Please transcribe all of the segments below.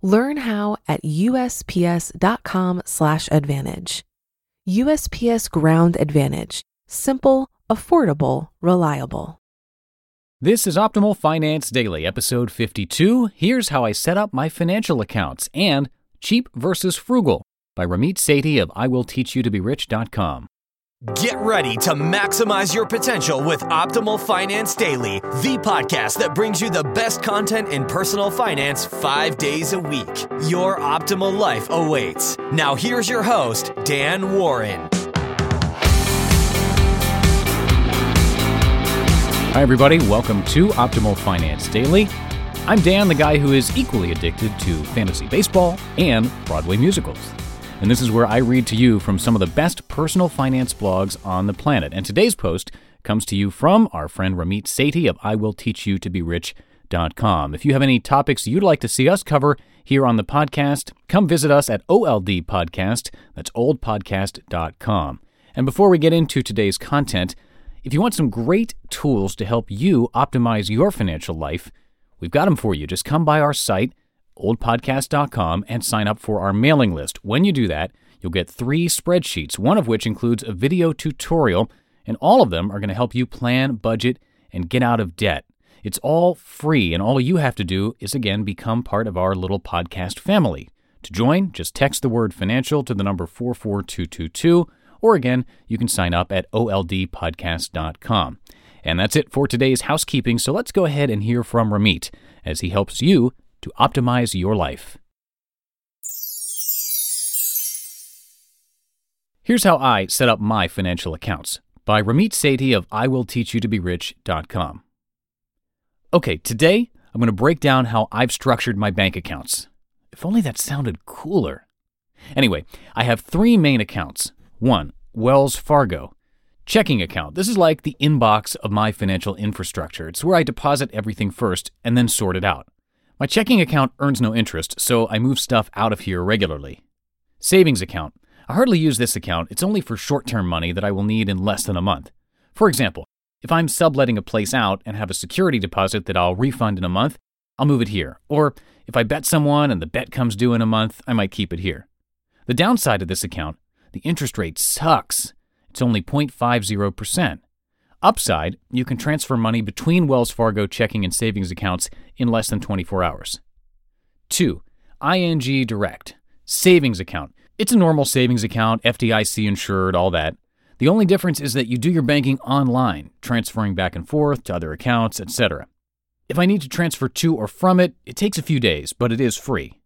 Learn how at usps.com/advantage. USPS Ground Advantage. Simple, affordable, reliable. This is Optimal Finance Daily, episode 52. Here's how I set up my financial accounts and Cheap versus Frugal by Ramit Sethi of IWillTeachYouToBeRich.com. Get ready to maximize your potential with Optimal Finance Daily, the podcast that brings you the best content in personal finance 5 days a week. Your optimal life awaits. Now here's your host, Dan Warren. Hi everybody, welcome to Optimal Finance Daily. I'm Dan, the guy who is equally addicted to fantasy baseball and Broadway musicals. And this is where I read to you from some of the best personal finance blogs on the planet. And today's post comes to you from our friend Ramit Sethi of IWillTeachYouToBeRich.com. If you have any topics you'd like to see us cover here on the podcast, come visit us at OLD Podcast. That's oldpodcast.com. And before we get into today's content, if you want some great tools to help you optimize your financial life, we've got them for you. Just come by our site, oldpodcast.com, and sign up for our mailing list. When you do that, you'll get 3 spreadsheets, one of which includes a video tutorial, and all of them are going to help you plan, budget, and get out of debt. It's all free, and all you have to do is, again, become part of our little podcast family. To join, just text the word financial to the number 44222, or again, you can sign up at oldpodcast.com. And that's it for today's housekeeping, so let's go ahead and hear from Ramit as he helps you to optimize your life. Here's how I set up my financial accounts by Ramit Sethi of IWillTeachYouToBeRich.com. Okay, today I'm going to break down how I've structured my bank accounts. If only that sounded cooler. Anyway, I have 3 main accounts. 1, Wells Fargo. Checking account. This is like the inbox of my financial infrastructure. It's where I deposit everything first and then sort it out. My checking account earns no interest, so I move stuff out of here regularly. Savings account. I hardly use this account. It's only for short-term money that I will need in less than a month. For example, if I'm subletting a place out and have a security deposit that I'll refund in a month, I'll move it here. Or if I bet someone and the bet comes due in a month, I might keep it here. The downside of this account, the interest rate sucks. It's only 0.50%. Upside, you can transfer money between Wells Fargo checking and savings accounts in less than 24 hours. 2, ING Direct. Savings account. It's a normal savings account, FDIC insured, all that. The only difference is that you do your banking online, transferring back and forth to other accounts, etc. If I need to transfer to or from it, it takes a few days, but it is free.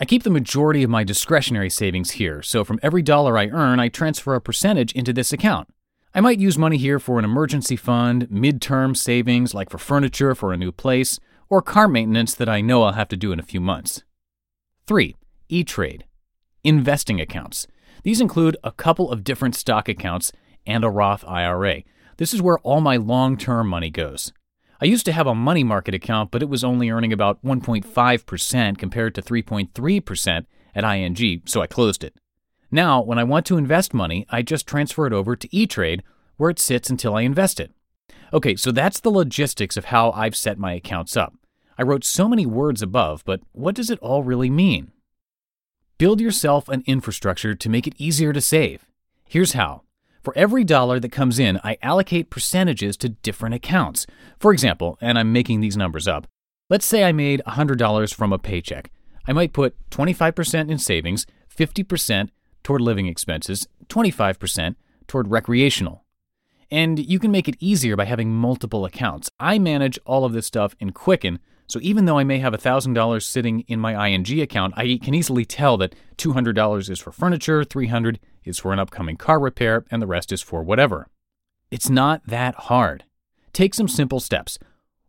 I keep the majority of my discretionary savings here, so from every dollar I earn, I transfer a percentage into this account. I might use money here for an emergency fund, midterm savings like for furniture for a new place, or car maintenance that I know I'll have to do in a few months. 3, E*TRADE. Investing accounts. These include a couple of different stock accounts and a Roth IRA. This is where all my long-term money goes. I used to have a money market account, but it was only earning about 1.5% compared to 3.3% at ING, so I closed it. Now, when I want to invest money, I just transfer it over to E*TRADE, where it sits until I invest it. Okay, so that's the logistics of how I've set my accounts up. I wrote so many words above, but what does it all really mean? Build yourself an infrastructure to make it easier to save. Here's how. For every dollar that comes in, I allocate percentages to different accounts. For example, and I'm making these numbers up, let's say I made $100 from a paycheck. I might put 25% in savings, 50% toward living expenses, 25% toward recreational. And you can make it easier by having multiple accounts. I manage all of this stuff in Quicken, so even though I may have $1,000 sitting in my ING account, I can easily tell that $200 is for furniture, $300 is for an upcoming car repair, and the rest is for whatever. It's not that hard. Take some simple steps.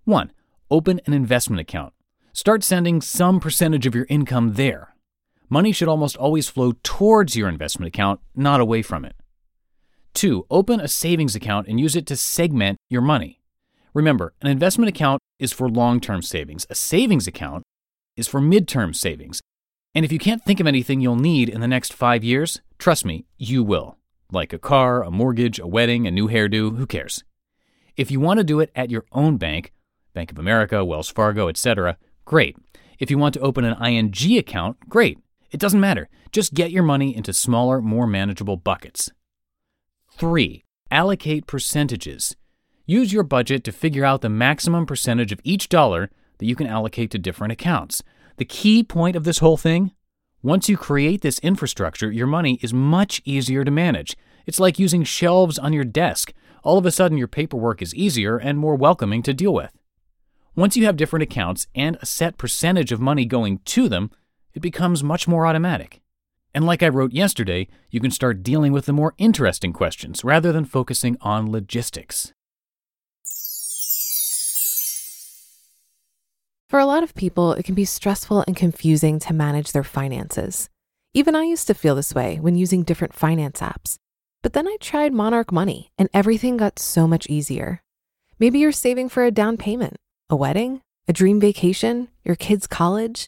1, open an investment account. Start sending some percentage of your income there. Money should almost always flow towards your investment account, not away from it. 2. Open a savings account and use it to segment your money. Remember, an investment account is for long-term savings. A savings account is for midterm savings. And if you can't think of anything you'll need in the next 5 years, trust me, you will. Like a car, a mortgage, a wedding, a new hairdo, who cares? If you want to do it at your own bank, Bank of America, Wells Fargo, etc., great. If you want to open an ING account, great. It doesn't matter. Just get your money into smaller, more manageable buckets. 3. Allocate percentages. Use your budget to figure out the maximum percentage of each dollar that you can allocate to different accounts. The key point of this whole thing? Once you create this infrastructure, your money is much easier to manage. It's like using shelves on your desk. All of a sudden, your paperwork is easier and more welcoming to deal with. Once you have different accounts and a set percentage of money going to them, it becomes much more automatic. And like I wrote yesterday, you can start dealing with the more interesting questions rather than focusing on logistics. For a lot of people, it can be stressful and confusing to manage their finances. Even I used to feel this way when using different finance apps. But then I tried Monarch Money, and everything got so much easier. Maybe you're saving for a down payment, a wedding, a dream vacation, your kids' college.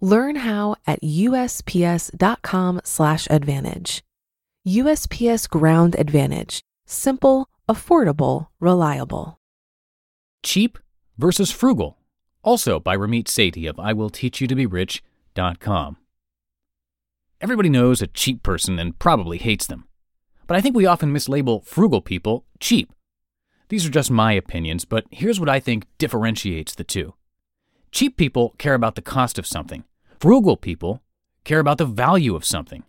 Learn how at USPS.com/advantage. USPS Ground Advantage. Simple, affordable, reliable. Cheap versus frugal. Also by Ramit Sethi of IWillTeachYouToBeRich.com. Everybody knows a cheap person and probably hates them. But I think we often mislabel frugal people cheap. These are just my opinions, but here's what I think differentiates the two. Cheap people care about the cost of something. Frugal people care about the value of something.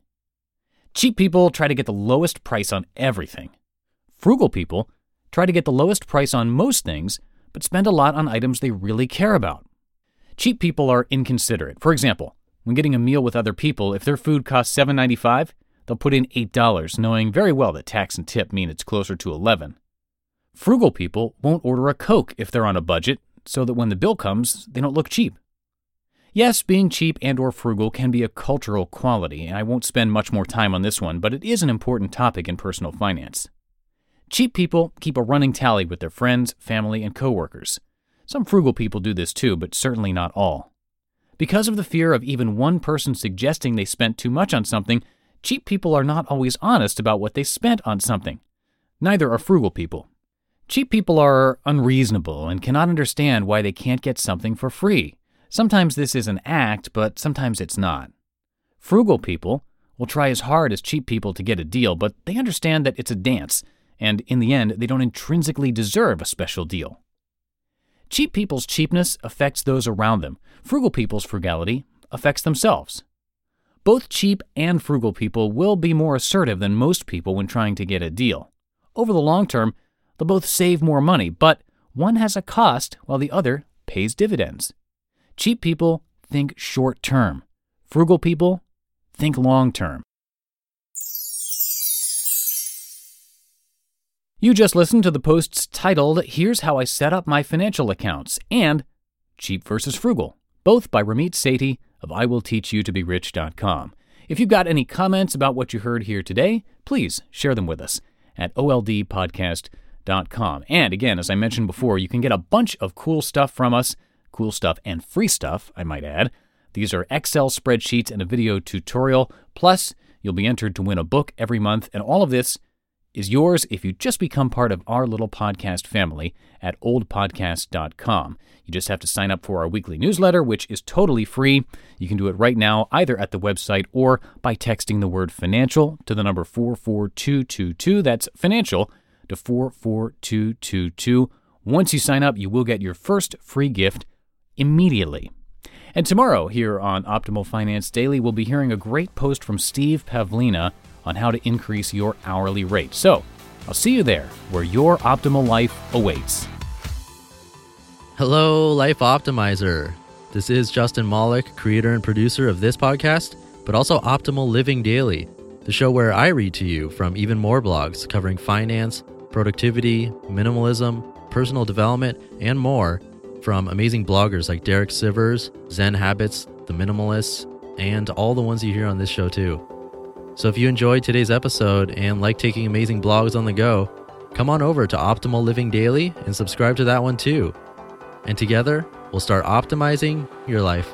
Cheap people try to get the lowest price on everything. Frugal people try to get the lowest price on most things, but spend a lot on items they really care about. Cheap people are inconsiderate. For example, when getting a meal with other people, if their food costs $7.95, they'll put in $8, knowing very well that tax and tip mean it's closer to $11. Frugal people won't order a Coke if they're on a budget, so that when the bill comes, they don't look cheap. Yes, being cheap and or frugal can be a cultural quality, and I won't spend much more time on this one, but it is an important topic in personal finance. Cheap people keep a running tally with their friends, family, and coworkers. Some frugal people do this too, but certainly not all. Because of the fear of even one person suggesting they spent too much on something, cheap people are not always honest about what they spent on something. Neither are frugal people. Cheap people are unreasonable and cannot understand why they can't get something for free. Sometimes this is an act, but sometimes it's not. Frugal people will try as hard as cheap people to get a deal, but they understand that it's a dance, and in the end, they don't intrinsically deserve a special deal. Cheap people's cheapness affects those around them. Frugal people's frugality affects themselves. Both cheap and frugal people will be more assertive than most people when trying to get a deal. Over the long term, they'll both save more money, but one has a cost while the other pays dividends. Cheap people think short term. Frugal people think long term. You just listened to the posts titled, Here's How I Set Up My Financial Accounts, and Cheap versus Frugal, both by Ramit Sethi of IWillTeachYouToBeRich.com. If you've got any comments about what you heard here today, please share them with us at oldpodcast.com. And again, as I mentioned before, you can get a bunch of cool stuff from us, cool stuff and free stuff, I might add. These are Excel spreadsheets and a video tutorial. Plus, you'll be entered to win a book every month. And all of this is yours if you just become part of our little podcast family at oldpodcast.com. You just have to sign up for our weekly newsletter, which is totally free. You can do it right now, either at the website or by texting the word financial to the number 44222. That's financial to 44222. Once you sign up, you will get your first free gift immediately. And tomorrow here on Optimal Finance Daily, we'll be hearing a great post from Steve Pavlina on how to increase your hourly rate. So I'll see you there where your optimal life awaits. Hello, Life Optimizer. This is Justin Mollick, creator and producer of this podcast, but also Optimal Living Daily, the show where I read to you from even more blogs covering finance, productivity, minimalism, personal development, and more from amazing bloggers like Derek Sivers, Zen Habits, The Minimalists, and all the ones you hear on this show too. So if you enjoyed today's episode and like taking amazing blogs on the go, come on over to Optimal Living Daily and subscribe to that one too. And together, we'll start optimizing your life.